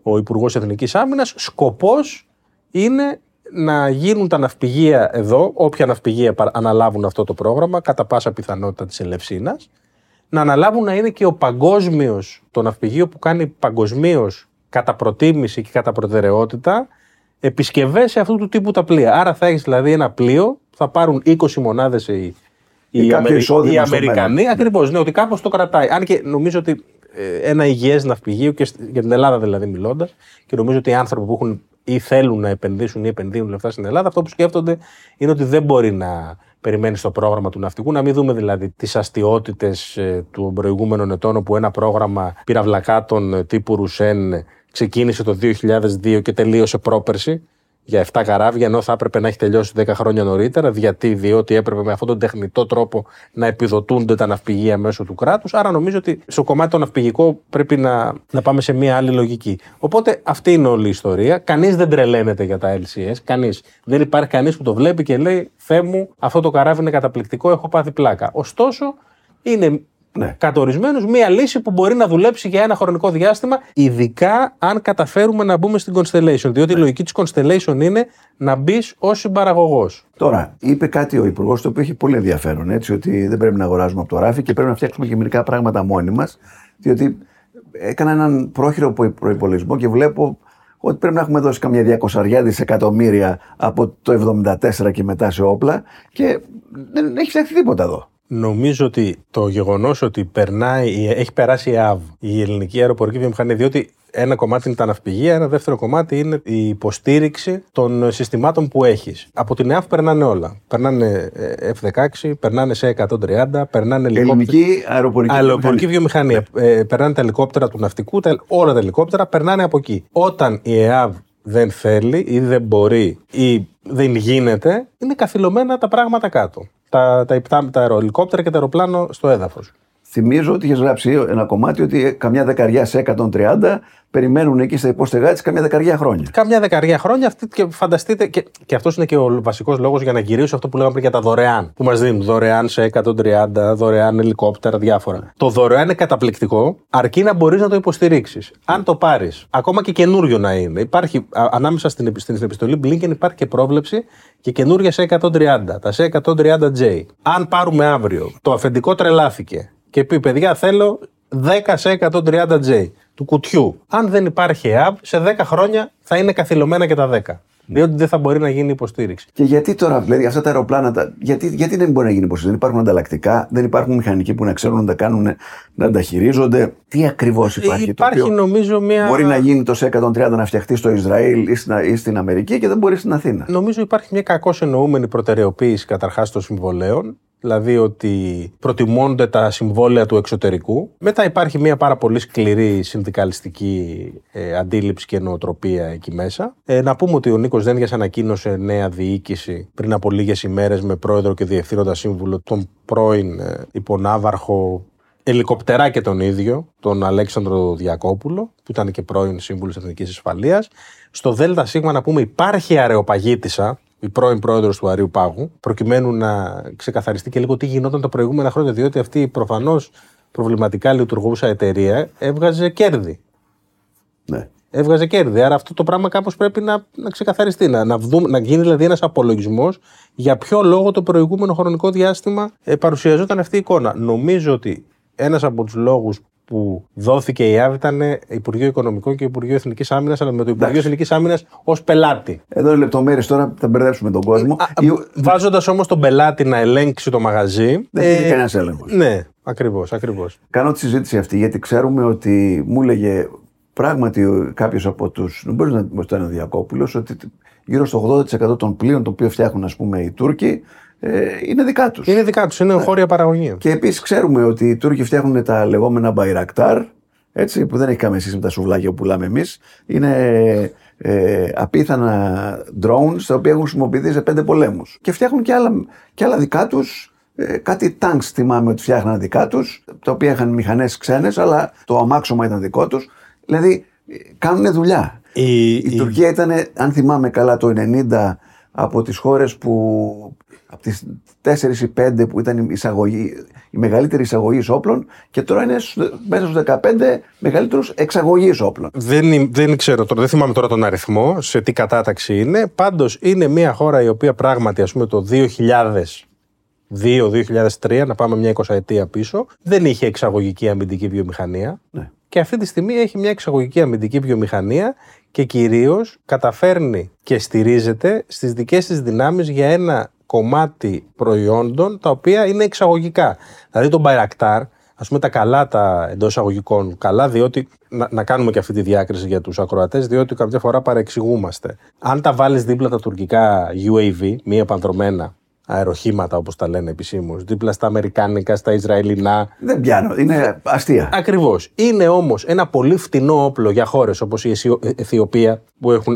ο Υπουργός Εθνικής Άμυνας, σκοπός είναι να γίνουν τα ναυπηγεία εδώ, όποια ναυπηγεία αναλάβουν αυτό το πρόγραμμα, κατά πάσα πιθανότητα της Ελευσίνας, να αναλάβουν να είναι και το ναυπηγείο που κάνει παγκοσμίως κατά προτίμηση και κατά προτεραιότητα επισκευές σε αυτού του τύπου τα πλοία. Άρα θα έχεις δηλαδή ένα πλοίο, θα πάρουν 20 μονάδες οι Αμερικανοί. Ακριβώς, ναι, ότι κάπως το κρατάει. Αν και νομίζω ότι ένα υγιές ναυπηγείο, και για την Ελλάδα δηλαδή μιλώντας, και νομίζω ότι οι άνθρωποι που έχουν ή θέλουν να επενδύσουν ή επενδύουν λεφτά στην Ελλάδα, αυτό που σκέφτονται είναι ότι δεν μπορεί να περιμένει στο πρόγραμμα του ναυτικού, να μην δούμε δηλαδή τις αστιότητες των προηγούμενων ετών, όπου ένα πρόγραμμα πυραυλακάτων τύπου Ρουσέν ξεκίνησε το 2002 και τελείωσε πρόπερση. για 7 καράβια, ενώ θα έπρεπε να έχει τελειώσει 10 χρόνια νωρίτερα. Γιατί? Διότι έπρεπε με αυτόν τον τεχνητό τρόπο να επιδοτούνται τα ναυπηγεία μέσω του κράτους. Άρα νομίζω ότι στο κομμάτι το ναυπηγικό πρέπει να πάμε σε μια άλλη λογική. Οπότε αυτή είναι όλη η ιστορία. Κανείς δεν τρελαίνεται για τα LCS. Κανείς. Δεν υπάρχει κανείς που το βλέπει και λέει: Θεέ μου, αυτό το καράβι είναι καταπληκτικό, έχω πάθει πλάκα. Ωστόσο, είναι. Ναι. Κατορισμένους, μια λύση που μπορεί να δουλέψει για ένα χρονικό διάστημα, ειδικά αν καταφέρουμε να μπούμε στην Constellation. Διότι η λογική της Constellation είναι να μπεις ως συμπαραγωγός. Τώρα, είπε κάτι ο υπουργός, το οποίο έχει πολύ ενδιαφέρον, έτσι, ότι δεν πρέπει να αγοράζουμε από το ράφι και πρέπει να φτιάξουμε και μερικά πράγματα μόνοι μας. Διότι έκανα έναν πρόχειρο προϋπολογισμό και βλέπω ότι πρέπει να έχουμε δώσει καμιά 200 δισεκατομμύρια από το 1974 και μετά σε όπλα και δεν έχει φτιάξει τίποτα εδώ. Νομίζω ότι το γεγονός ότι έχει περάσει η ΑΒ, η ελληνική αεροπορική βιομηχανία, διότι ένα κομμάτι είναι τα ναυπηγεία, ένα δεύτερο κομμάτι είναι η υποστήριξη των συστημάτων που έχεις. Από την ΑΒ περνάνε όλα. Περνάνε F-16, περνάνε C-130, περνάνε ελληνική αεροπορική βιομηχανία. Περνάνε τα ελικόπτερα του ναυτικού, όλα τα ελικόπτερα περνάνε από εκεί. Όταν η ΑΒ δεν θέλει ή δεν μπορεί ή δεν γίνεται, είναι καθυλωμένα τα πράγματα κάτω. Τα αεροελικόπτερα και τα αεροπλάνο στο έδαφος. Θυμίζω ότι είχες γράψει ένα κομμάτι ότι καμιά δεκαριά σε 130 περιμένουν εκεί στα υπόστεγά της καμιά δεκαριά χρόνια. Καμιά δεκαριά χρόνια, αυτή, και φανταστείτε, και αυτός είναι και ο βασικός λόγος για να γυρίσω αυτό που λέγαμε πριν για τα δωρεάν. Που μας δίνουν δωρεάν σε 130, δωρεάν ελικόπτερα, διάφορα. Το δωρεάν είναι καταπληκτικό, αρκεί να μπορείς να το υποστηρίξεις. Αν το πάρεις, ακόμα και καινούριο να είναι. Υπάρχει, ανάμεσα στην επιστολή Blinken υπάρχει και πρόβλεψη και καινούρια σε 130, τα σε 130J. Αν πάρουμε αύριο, το αφεντικό τρελάθηκε και πει: Παιδιά, θέλω 10 σε 130J του κουτιού. Αν δεν υπάρχει ΕΑΒ, σε 10 χρόνια θα είναι καθυλωμένα και τα 10. Διότι δεν θα μπορεί να γίνει υποστήριξη. Και γιατί τώρα, δηλαδή, αυτά τα αεροπλάνα, γιατί δεν μπορεί να γίνει υποστήριξη? Δεν υπάρχουν ανταλλακτικά, δεν υπάρχουν μηχανικοί που να ξέρουν να τα κάνουν, να τα χειρίζονται. Τι ακριβώς υπάρχει? Υπάρχει, νομίζω, μια. Μπορεί να γίνει το C-130 να φτιαχτεί στο Ισραήλ ή στην Αμερική και δεν μπορεί στην Αθήνα. Νομίζω υπάρχει μια κακώς εννοούμενη προτεραιοποίηση καταρχάς των συμβολέων. Δηλαδή ότι προτιμώνται τα συμβόλαια του εξωτερικού. Μετά υπάρχει μια πάρα πολύ σκληρή συνδικαλιστική αντίληψη και νοοτροπία εκεί μέσα. Να πούμε ότι ο Νίκος Δένγιας ανακοίνωσε νέα διοίκηση πριν από λίγες ημέρες με πρόεδρο και διευθύνοντα σύμβουλο τον πρώην υπονάβαρχο ελικοπτερά και τον ίδιο, τον Αλέξανδρο Διακόπουλο, που ήταν και πρώην σύμβουλος Εθνικής Ασφαλείας. Στο ΔΣ, να πούμε, υπάρχει αεροπαγίτησα, η πρώην πρόεδρος του Αρείου Πάγου, προκειμένου να ξεκαθαριστεί και λίγο τι γινόταν τα προηγούμενα χρόνια, διότι αυτή η προφανώς προβληματικά λειτουργούσα εταιρεία έβγαζε κέρδη. Ναι. Έβγαζε κέρδη. Άρα αυτό το πράγμα κάπως πρέπει να ξεκαθαριστεί. Να γίνει δηλαδή ένας απολογισμός για ποιο λόγο το προηγούμενο χρονικό διάστημα παρουσιαζόταν αυτή η εικόνα. Νομίζω ότι ένας από τους λόγους που δόθηκε η ΑΒ ήταν Υπουργείο Οικονομικών και Υπουργείο Εθνικής Άμυνας, αλλά με το Υπουργείο Εθνικής Άμυνας ως πελάτη. Εδώ είναι λεπτομέρειες τώρα, θα μπερδέψουμε τον κόσμο. Βάζοντας όμως τον πελάτη να ελέγξει το μαγαζί. Δεν είναι κανένας έλεγχος. Ναι, ακριβώς. Κάνω τη συζήτηση αυτή γιατί ξέρουμε ότι μου έλεγε πράγματι κάποιος από τους. Μπορεί να ήταν ο Διακόπουλος, ότι γύρω στο 80% των πλοίων το οποίο φτιάχνουν, ας πούμε, οι Τούρκοι. Είναι δικά τους. Είναι δικά τους, είναι εγχώρια παραγωγή. Και επίσης ξέρουμε ότι οι Τούρκοι φτιάχνουν τα λεγόμενα Bayraktar, έτσι, που δεν έχει καμία σχέση με τα σουβλάκια που πουλάμε εμείς. Είναι απίθανα drones, τα οποία έχουν χρησιμοποιηθεί σε 5 πολέμους. Και φτιάχνουν και άλλα δικά τους. Κάτι tanks θυμάμαι ότι φτιάχναν δικά τους, τα οποία είχαν μηχανές ξένες, αλλά το αμάξωμα ήταν δικό τους. Δηλαδή κάνουν δουλειά. Η Τουρκία ήταν, αν θυμάμαι καλά, το 1990 από τις χώρες που. Από τις 4 ή 5 που ήταν η μεγαλύτερη εισαγωγή όπλων, και τώρα είναι μέσα στους 15 μεγαλύτερους εξαγωγής όπλων. Δεν ξέρω, δεν θυμάμαι τώρα τον αριθμό, σε τι κατάταξη είναι. Πάντως είναι μια χώρα η οποία πράγματι, ας πούμε, το 2002-2003, να πάμε μια 20 ετία πίσω, δεν είχε εξαγωγική αμυντική βιομηχανία. Ναι. Και αυτή τη στιγμή έχει μια εξαγωγική αμυντική βιομηχανία και κυρίως καταφέρνει και στηρίζεται στις δικές της δυνάμεις για ένα κομμάτι προϊόντων τα οποία είναι εξαγωγικά. Δηλαδή τον Bayraktar, ας πούμε, τα καλά, τα εντός εισαγωγικών καλά, διότι να κάνουμε και αυτή τη διάκριση για τους ακροατές, διότι κάποια φορά παρεξηγούμαστε. Αν τα βάλεις δίπλα τα τουρκικά UAV, μη επανδρωμένα αεροχήματα, όπως τα λένε επισήμως, δίπλα στα αμερικάνικα, στα ισραηλινά. Δεν πιάνω, είναι αστεία. Ακριβώς. Είναι όμως ένα πολύ φτηνό όπλο για χώρες όπως η Αιθιοπία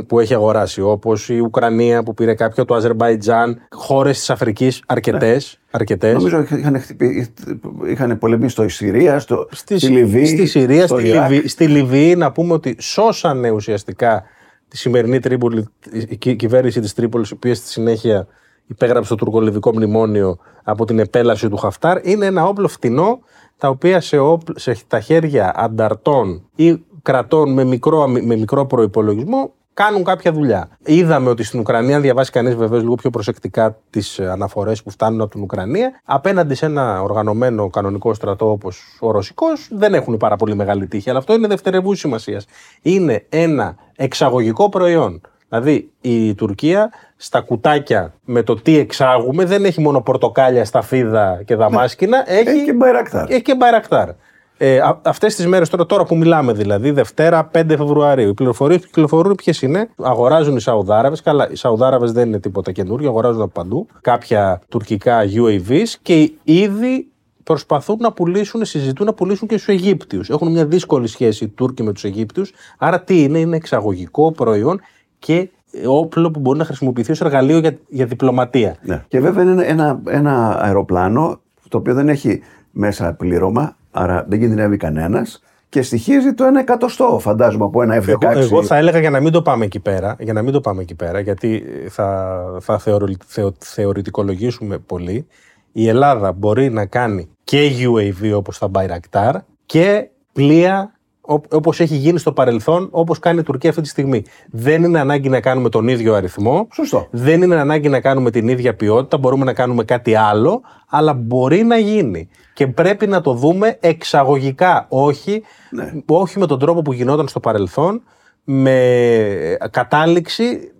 που έχει αγοράσει, όπως η Ουκρανία που πήρε κάποιο, το Αζερμπαϊτζάν, χώρες της Αφρικής αρκετές. Αρκετές. Νομίζω είχαν πολεμήσει στο Συρία, στη Λιβύη. Στη Συρία, στη Λιβύη, να πούμε ότι σώσανε ουσιαστικά τη σημερινή κυβέρνηση της Τρίπολης, η οποία στη συνέχεια υπέγραψε το τουρκολιβικό μνημόνιο από την επέλαση του Χαφτάρ. Είναι ένα όπλο φτηνό, τα οποία σε τα χέρια ανταρτών ή κρατών με μικρό προϋπολογισμό κάνουν κάποια δουλειά. Είδαμε ότι στην Ουκρανία, αν διαβάσει κανείς βεβαίως λίγο πιο προσεκτικά τις αναφορές που φτάνουν από την Ουκρανία, απέναντι σε ένα οργανωμένο κανονικό στρατό όπως ο ρωσικός, δεν έχουν πάρα πολύ μεγάλη τύχη. Αλλά αυτό είναι δευτερευούς σημασίας. Είναι ένα εξαγωγικό προϊόν. Δηλαδή η Τουρκία στα κουτάκια με το τι εξάγουμε δεν έχει μόνο πορτοκάλια, σταφίδα και δαμάσκηνα. Έχει και Bayraktar. Αυτές τις μέρες τώρα που μιλάμε, δηλαδή Δευτέρα 5 Φεβρουαρίου, οι πληροφορίες που κυκλοφορούν ποιες είναι? Αγοράζουν οι Σαουδάραβες. Καλά, οι Σαουδάραβες δεν είναι τίποτα καινούργιο, αγοράζουν από παντού κάποια τουρκικά UAVs και ήδη προσπαθούν να πουλήσουν, συζητούν να πουλήσουν και στους Αιγύπτιους. Έχουν μια δύσκολη σχέση οι Τούρκοι με τους Αιγύπτιους. Άρα τι είναι? Είναι εξαγωγικό προϊόν και όπλο που μπορεί να χρησιμοποιηθεί ως εργαλείο για διπλωματία. Ναι. Και βέβαια είναι ένα αεροπλάνο το οποίο δεν έχει μέσα πλήρωμα. Άρα δεν κινδυνεύει κανένας και στοιχίζει το 1/100, φαντάζομαι, από ένα F-16. Εγώ θα έλεγα για να μην το πάμε εκεί πέρα, γιατί θα θεωρητικολογήσουμε πολύ. Η Ελλάδα μπορεί να κάνει και UAV όπως τα Bayraktar και πλοία όπως έχει γίνει στο παρελθόν, όπως κάνει η Τουρκία αυτή τη στιγμή. Δεν είναι ανάγκη να κάνουμε τον ίδιο αριθμό. Σωστό. Δεν είναι ανάγκη να κάνουμε την ίδια ποιότητα. Μπορούμε να κάνουμε κάτι άλλο, αλλά μπορεί να γίνει. Και πρέπει να το δούμε εξαγωγικά. Όχι με τον τρόπο που γινόταν στο παρελθόν, με κατάληξη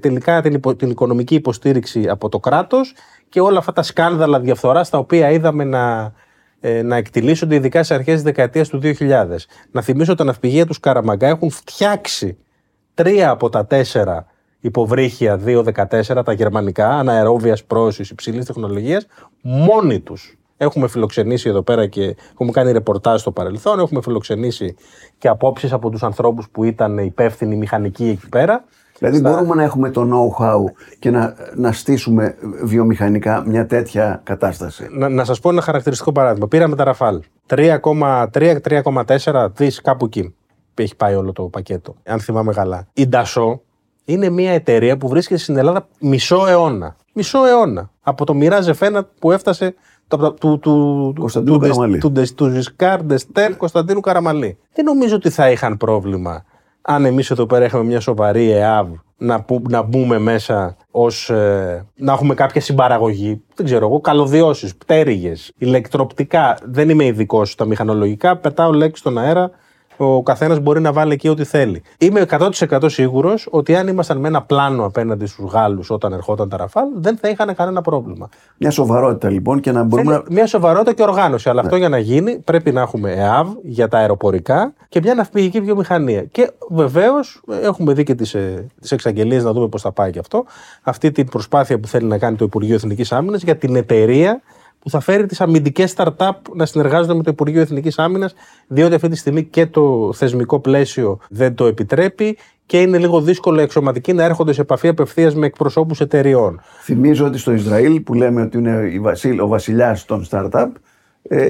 τελικά την οικονομική υποστήριξη από το κράτος και όλα αυτά τα σκάνδαλα διαφθοράς τα οποία είδαμε να εκτιλήσονται ειδικά σε αρχές της δεκαετίας του 2000. Να θυμίσω τα ναυπηγεία τους Καραμαγκά έχουν φτιάξει 3 από τα 4 υποβρύχια 2-14, τα γερμανικά, αναερόβιας πρόωσης υψηλής τεχνολογίας, μόνοι τους. Έχουμε φιλοξενήσει εδώ πέρα και έχουμε κάνει ρεπορτάζ στο παρελθόν, έχουμε φιλοξενήσει και απόψεις από τους ανθρώπους που ήταν υπεύθυνοι μηχανικοί εκεί πέρα. Δηλαδή μπορούμε να έχουμε το know-how και να στήσουμε βιομηχανικά μια τέτοια κατάσταση. Να σας πω ένα χαρακτηριστικό παράδειγμα. Πήραμε τα Rafale. 3,3-3,4 δις κάπου εκεί έχει πάει όλο το πακέτο, αν θυμάμαι καλά. Η Dassault είναι μια εταιρεία που βρίσκεται στην Ελλάδα μισό αιώνα. Από το Mirage F1 που έφτασε του Ζισκάρ Ντεστέν Κωνσταντίνου Καραμανλή. Δεν νομίζω ότι θα είχαν πρόβλημα αν εμείς εδώ πέρα έχουμε μια σοβαρή ΕΑΒ να μπούμε μέσα να έχουμε κάποια συμπαραγωγή, δεν ξέρω εγώ, καλωδιώσεις, πτέρυγες, ηλεκτροπτικά. Δεν είμαι ειδικός στα μηχανολογικά, πετάω λέξεις στον αέρα, ο καθένας μπορεί να βάλει εκεί ό,τι θέλει. Είμαι 100% σίγουρος ότι αν ήμασταν με ένα πλάνο απέναντι στους Γάλλους όταν ερχόταν τα Rafale, δεν θα είχαν κανένα πρόβλημα. Μια σοβαρότητα λοιπόν και να μπορούμε. Μια σοβαρότητα και οργάνωση. Αλλά αυτό για να γίνει πρέπει να έχουμε ΕΑΒ για τα αεροπορικά και μια ναυπηγική βιομηχανία. Και βεβαίως έχουμε δει και τις εξαγγελίες να δούμε πώς θα πάει και αυτό. Αυτή την προσπάθεια που θέλει να κάνει το Υπουργείο Εθνικής Άμυνας για την εταιρεία που θα φέρει τις αμυντικές startup να συνεργάζονται με το Υπουργείο Εθνικής Άμυνας, διότι αυτή τη στιγμή και το θεσμικό πλαίσιο δεν το επιτρέπει και είναι λίγο δύσκολο οι αξιωματικοί να έρχονται σε επαφή απευθείας με εκπροσώπους εταιρεών. Θυμίζω ότι στο Ισραήλ, που λέμε ότι είναι ο βασιλιάς των startup,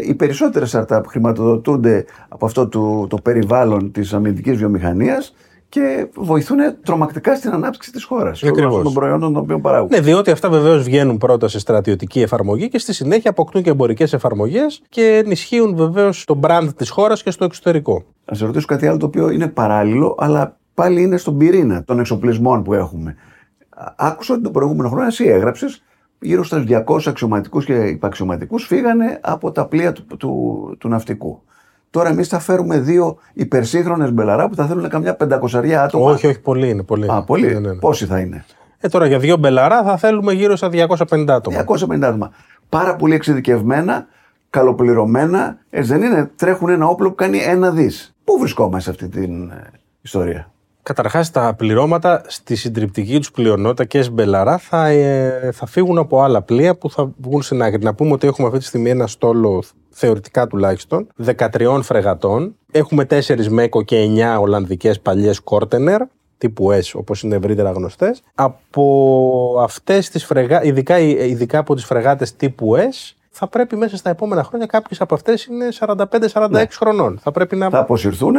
οι περισσότερες startup χρηματοδοτούνται από αυτό το περιβάλλον της αμυντικής βιομηχανίας και βοηθούν τρομακτικά στην ανάπτυξη της χώρας των προϊόντων των οποίων παράγουν. Ναι, διότι αυτά βεβαίως βγαίνουν πρώτα σε στρατιωτική εφαρμογή και στη συνέχεια αποκτούν και εμπορικές εφαρμογές και ενισχύουν βεβαίως το brand της χώρας και στο εξωτερικό. Να σε ρωτήσω κάτι άλλο το οποίο είναι παράλληλο, αλλά πάλι είναι στον πυρήνα των εξοπλισμών που έχουμε. Άκουσα ότι τον προηγούμενο χρόνο εσύ έγραψες γύρω στους 200 αξιωματικούς και υπαξιωματικούς φύγανε από τα πλοία του ναυτικού. Τώρα εμείς θα φέρουμε 2 υπερσύγχρονες μπελαρά που θα θέλουν καμιά 500 άτομα. Όχι, πολλοί είναι. Πολλοί. Ναι. Πόσοι θα είναι? Τώρα για 2 μπελαρά θα θέλουμε γύρω στα 250 άτομα. 250 άτομα. Πάρα πολύ εξειδικευμένα, καλοπληρωμένα, δεν είναι? Τρέχουν ένα όπλο που κάνει 1 δις. Πού βρισκόμαστε σε αυτή την ιστορία? Καταρχάς, τα πληρώματα στη συντριπτική τους πλειονότητα και σμπελαρά θα φύγουν από άλλα πλοία που θα βγουν στην άκρη. Να πούμε ότι έχουμε αυτή τη στιγμή ένα στόλο, θεωρητικά τουλάχιστον, 13 φρεγατών. Έχουμε 4 ΜΕΚΟ και 9 Ολλανδικές παλιές Κόρτενερ, τύπου S, όπως είναι ευρύτερα γνωστές. Από αυτές τις φρεγάτες, ειδικά από τις φρεγάτες τύπου S, θα πρέπει μέσα στα επόμενα χρόνια κάποιες από αυτές είναι 45-46 χρονών. Θα πρέπει να αποσυρθούν.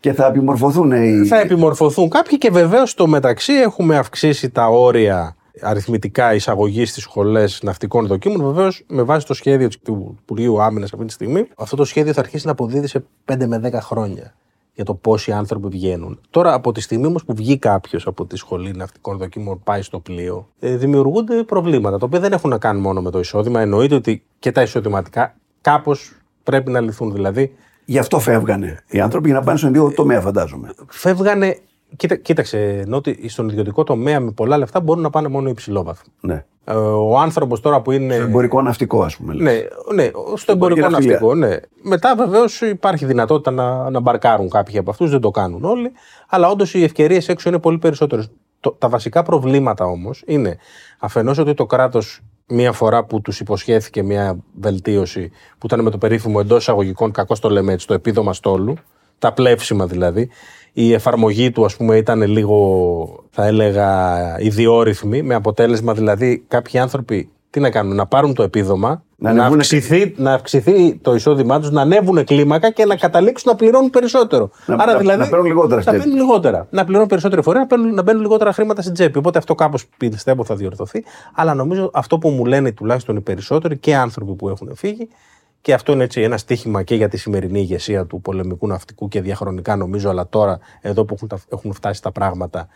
Και θα επιμορφωθούν οι... Θα επιμορφωθούν κάποιοι και βεβαίως στο μεταξύ έχουμε αυξήσει τα όρια αριθμητικά εισαγωγής στις σχολές ναυτικών δοκίμων. Βεβαίως με βάση το σχέδιο του Υπουργείου Άμυνας αυτή τη στιγμή, αυτό το σχέδιο θα αρχίσει να αποδίδει σε 5 με 10 χρόνια για το πόσοι άνθρωποι βγαίνουν. Τώρα, από τη στιγμή όμως που βγει κάποιος από τη σχολή ναυτικών δοκίμων, πάει στο πλοίο, δημιουργούνται προβλήματα τα οποία δεν έχουν να κάνουν μόνο με το εισόδημα. Εννοείται ότι και τα εισοδηματικά κάπως πρέπει να λυθούν. Δηλαδή, γι' αυτό φεύγανε οι άνθρωποι, για να πάνε στον ιδιωτικό τομέα, φαντάζομαι. Φεύγανε. Κοίταξε, ότι στον ιδιωτικό τομέα με πολλά λεφτά μπορούν να πάνε μόνο υψηλόβαθμοι. Ναι. Ο άνθρωπος τώρα που είναι. Στο εμπορικό ναυτικό, ας πούμε. Ναι, ναι, στο εμπορικό ναυτικό. Ναι. Μετά, βεβαίως, υπάρχει δυνατότητα να μπαρκάρουν κάποιοι από αυτούς, δεν το κάνουν όλοι. Αλλά όντως οι ευκαιρίες έξω είναι πολύ περισσότερες. Τα βασικά προβλήματα όμως είναι αφενός ότι το κράτος. Μία φορά που τους υποσχέθηκε μια βελτίωση που ήταν με το περίφημο εντός εισαγωγικών κακώς το λέμε έτσι, το επίδομα στόλου, τα πλεύσιμα δηλαδή, η εφαρμογή του ας πούμε ήταν λίγο θα έλεγα ιδιόρυθμη, με αποτέλεσμα δηλαδή κάποιοι άνθρωποι τι να κάνουν, να πάρουν το επίδομα, να αυξηθεί το εισόδημά τους, να ανέβουν κλίμακα και να καταλήξουν να πληρώνουν περισσότερο. Άρα δηλαδή να παίρνουν λιγότερα. Να πληρώνουν περισσότερο φορέα, να μπαίνουν λιγότερα χρήματα στην τσέπη. Οπότε αυτό κάπως πιστεύω θα διορθωθεί. Αλλά νομίζω αυτό που μου λένε τουλάχιστον οι περισσότεροι και άνθρωποι που έχουν φύγει, και αυτό είναι έτσι ένα στίχημα και για τη σημερινή ηγεσία του πολεμικού ναυτικού και διαχρονικά νομίζω, αλλά τώρα εδώ που έχουν φτάσει τα πράγματα.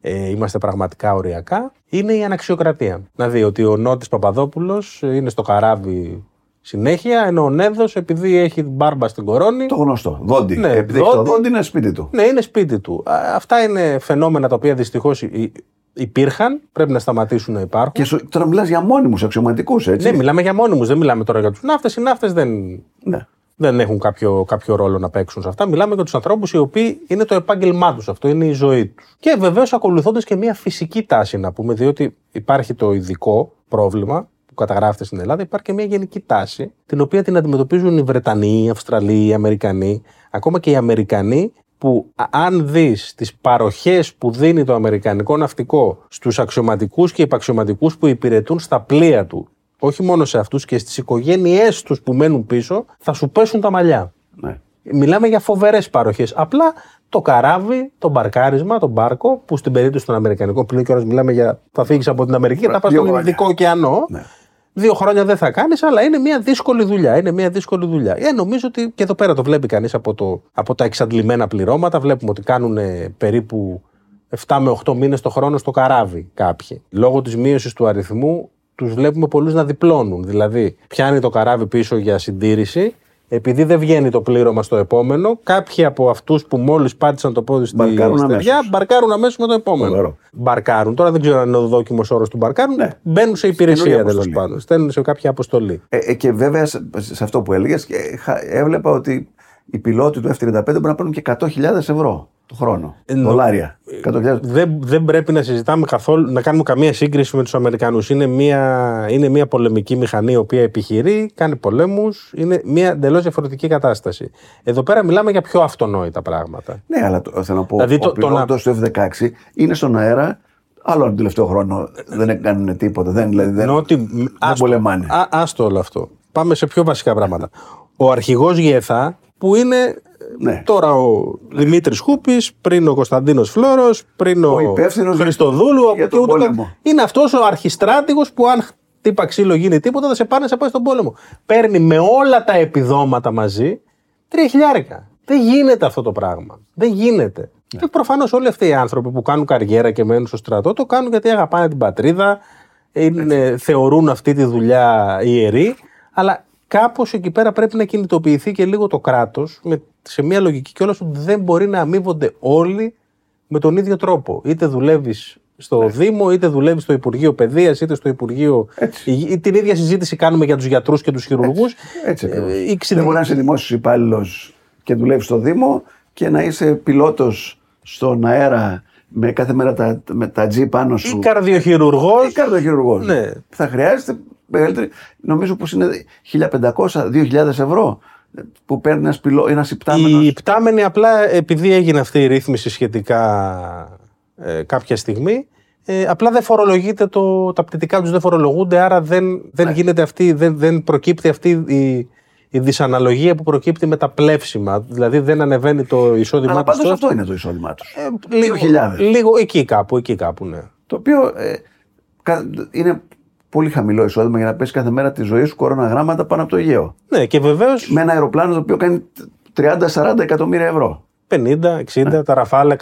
Είμαστε πραγματικά οριακά, είναι η αναξιοκρατία. Να δει ότι ο Νότης Παπαδόπουλος είναι στο καράβι συνέχεια, ενώ ο Νέδος επειδή έχει μπάρμπα στην κορώνη. Το γνωστό, δόντι. Ναι, επειδή έχει το δόντι είναι σπίτι του. Ναι, είναι σπίτι του. Αυτά είναι φαινόμενα τα οποία δυστυχώς υπήρχαν, πρέπει να σταματήσουν να υπάρχουν. Και τώρα μιλάς για μόνιμους αξιωματικούς, έτσι. Ναι, μιλάμε για μόνιμους, δεν μιλάμε τώρα για τους ναύτες. Οι ναύτες δεν έχουν κάποιο ρόλο να παίξουν σε αυτά. Μιλάμε για τους ανθρώπους οι οποίοι είναι το επάγγελμά τους, αυτό είναι η ζωή τους. Και βεβαίως ακολουθώντας και μια φυσική τάση, να πούμε, διότι υπάρχει το ειδικό πρόβλημα που καταγράφεται στην Ελλάδα, υπάρχει και μια γενική τάση, την οποία την αντιμετωπίζουν οι Βρετανοί, οι Αυστραλοί, οι Αμερικανοί, ακόμα και οι Αμερικανοί, που αν δεις τις παροχές που δίνει το αμερικανικό ναυτικό στους αξιωματικούς και υπαξιωματικούς που υπηρετούν στα πλοία του. Όχι μόνο σε αυτούς και στις οικογένειές τους που μένουν πίσω, θα σου πέσουν τα μαλλιά. Ναι. Μιλάμε για φοβερές παροχές. Απλά το καράβι, το μπαρκάρισμα, τον μπάρκο, που στην περίπτωση των Αμερικανικών πλοίων, και όλες μιλάμε για θα φύγεις από την Αμερική και θα πας στον Ινδικό ωκεανό. Ναι. 2 χρόνια δεν θα κάνεις, αλλά είναι μια δύσκολη δουλειά. Νομίζω ότι και εδώ πέρα το βλέπει κανείς από τα εξαντλημένα πληρώματα. Βλέπουμε ότι κάνουν περίπου 7 με 8 μήνες το χρόνο στο καράβι κάποιοι. Λόγω της μείωσης του αριθμού. Τους βλέπουμε πολλούς να διπλώνουν. Δηλαδή, πιάνει το καράβι πίσω για συντήρηση, επειδή δεν βγαίνει το πλήρωμα στο επόμενο, κάποιοι από αυτούς που μόλις πάτησαν το πόδι στην στεριά, μπαρκάρουν αμέσως με το επόμενο. Λερό. Μπαρκάρουν. Τώρα δεν ξέρω αν είναι ο δόκιμος όρος του μπαρκάρουν. Ναι. Μπαίνουν σε υπηρεσία τέλος πάντων. Στέλνουν σε κάποια αποστολή. Και βέβαια, σε αυτό που έλεγες, έβλεπα ότι οι πιλότοι του F-35 μπορούν να παίρνουν και 100.000 ευρώ. Το χρόνο. Δολάρια. Δεν πρέπει να συζητάμε καθόλου, να κάνουμε καμία σύγκριση με τους Αμερικανούς. Είναι μια πολεμική μηχανή η οποία επιχειρεί, κάνει πολέμους. Είναι μια εντελώς διαφορετική κατάσταση. Εδώ πέρα μιλάμε για πιο αυτονόητα πράγματα. Ναι, αλλά θέλω να πω ότι δηλαδή, ο πιλότος του F-16 είναι στον αέρα. Άλλο τον τελευταίο χρόνο δεν έκανε τίποτα. Δεν πολεμάνε. Άστο όλο αυτό. Πάμε σε πιο βασικά πράγματα. Ο αρχηγός ΓΕΘΑ που είναι. Ναι. Τώρα ο Δημήτρης Χούπης, πριν ο Κωνσταντίνος Φλόρος, πριν ο Χριστοδούλου. Είναι αυτός ο αρχιστράτηγος που, αν χτύπα ξύλο γίνει τίποτα, θα σε πάρει να πάει στον πόλεμο. Παίρνει με όλα τα επιδόματα μαζί 3.000. Δεν γίνεται αυτό το πράγμα. Δεν γίνεται. Ναι. Και προφανώς όλοι αυτοί οι άνθρωποι που κάνουν καριέρα και μένουν στο στρατό το κάνουν γιατί αγαπάνε την πατρίδα, θεωρούν αυτή τη δουλειά ιερή, αλλά. Κάπως εκεί πέρα πρέπει να κινητοποιηθεί και λίγο το κράτος σε μια λογική κιόλας ότι δεν μπορεί να αμείβονται όλοι με τον ίδιο τρόπο. Είτε δουλεύεις στο Δήμο, είτε δουλεύεις στο Υπουργείο Παιδείας, είτε στο Υπουργείο. Την ίδια συζήτηση κάνουμε για τους γιατρούς και τους χειρουργούς. Δεν μπορεί να είσαι δημόσιος υπάλληλος και δουλεύεις στο Δήμο και να είσαι πιλότος στον αέρα με κάθε μέρα τα τζι πάνω σου. Ή καρδιοχειρουργός. Ναι. Θα χρειάζεται μεγαλύτερη. Νομίζω πως είναι 1.500-2.000 ευρώ που παίρνει ένας υπτάμενος. Οι υπτάμενοι απλά, επειδή έγινε αυτή η ρύθμιση σχετικά κάποια στιγμή, απλά δεν φορολογείται τα πτυτικά τους, δεν φορολογούνται, άρα δεν γίνεται αυτή, δεν προκύπτει αυτή η δυσαναλογία που προκύπτει με τα πλεύσιμα. Δηλαδή δεν ανεβαίνει το εισόδημά τους. Αλλά πάντως αυτό είναι το εισόδημά τους. Λίγο εκεί κάπου, ναι. Το οποίο είναι πολύ χαμηλό εισόδημα για να πέσει κάθε μέρα τη ζωή σου κοροναγράμματα πάνω από το Αιγαίο. Ναι, και βεβαίως. Με ένα αεροπλάνο το οποίο κάνει 30-40 εκατομμύρια ευρώ. 50, 60, ναι. Τα Ραφάλε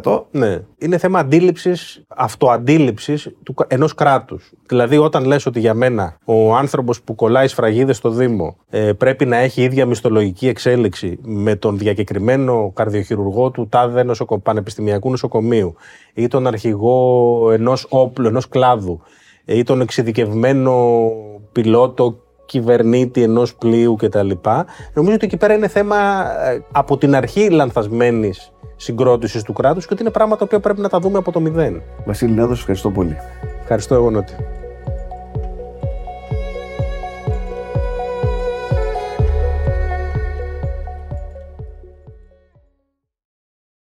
100. Ναι. Είναι θέμα αντίληψης, αυτοαντίληψης ενός κράτους. Δηλαδή, όταν λες ότι για μένα ο άνθρωπος που κολλάει σφραγίδες στο Δήμο πρέπει να έχει ίδια μισθολογική εξέλιξη με τον διακεκριμένο καρδιοχειρουργό του τάδε πανεπιστημιακού νοσοκομείου ή τον αρχηγό ενός όπλου, ενός κλάδου ή τον εξειδικευμένο πιλότο, κυβερνήτη ενός πλοίου κτλ. Νομίζω ότι εκεί πέρα είναι θέμα από την αρχή λανθασμένης συγκρότησης του κράτους και ότι είναι πράγματα που πρέπει να τα δούμε από το μηδέν. Βασίλη Νέδος, ευχαριστώ πολύ. Ευχαριστώ εγώ, Νότη.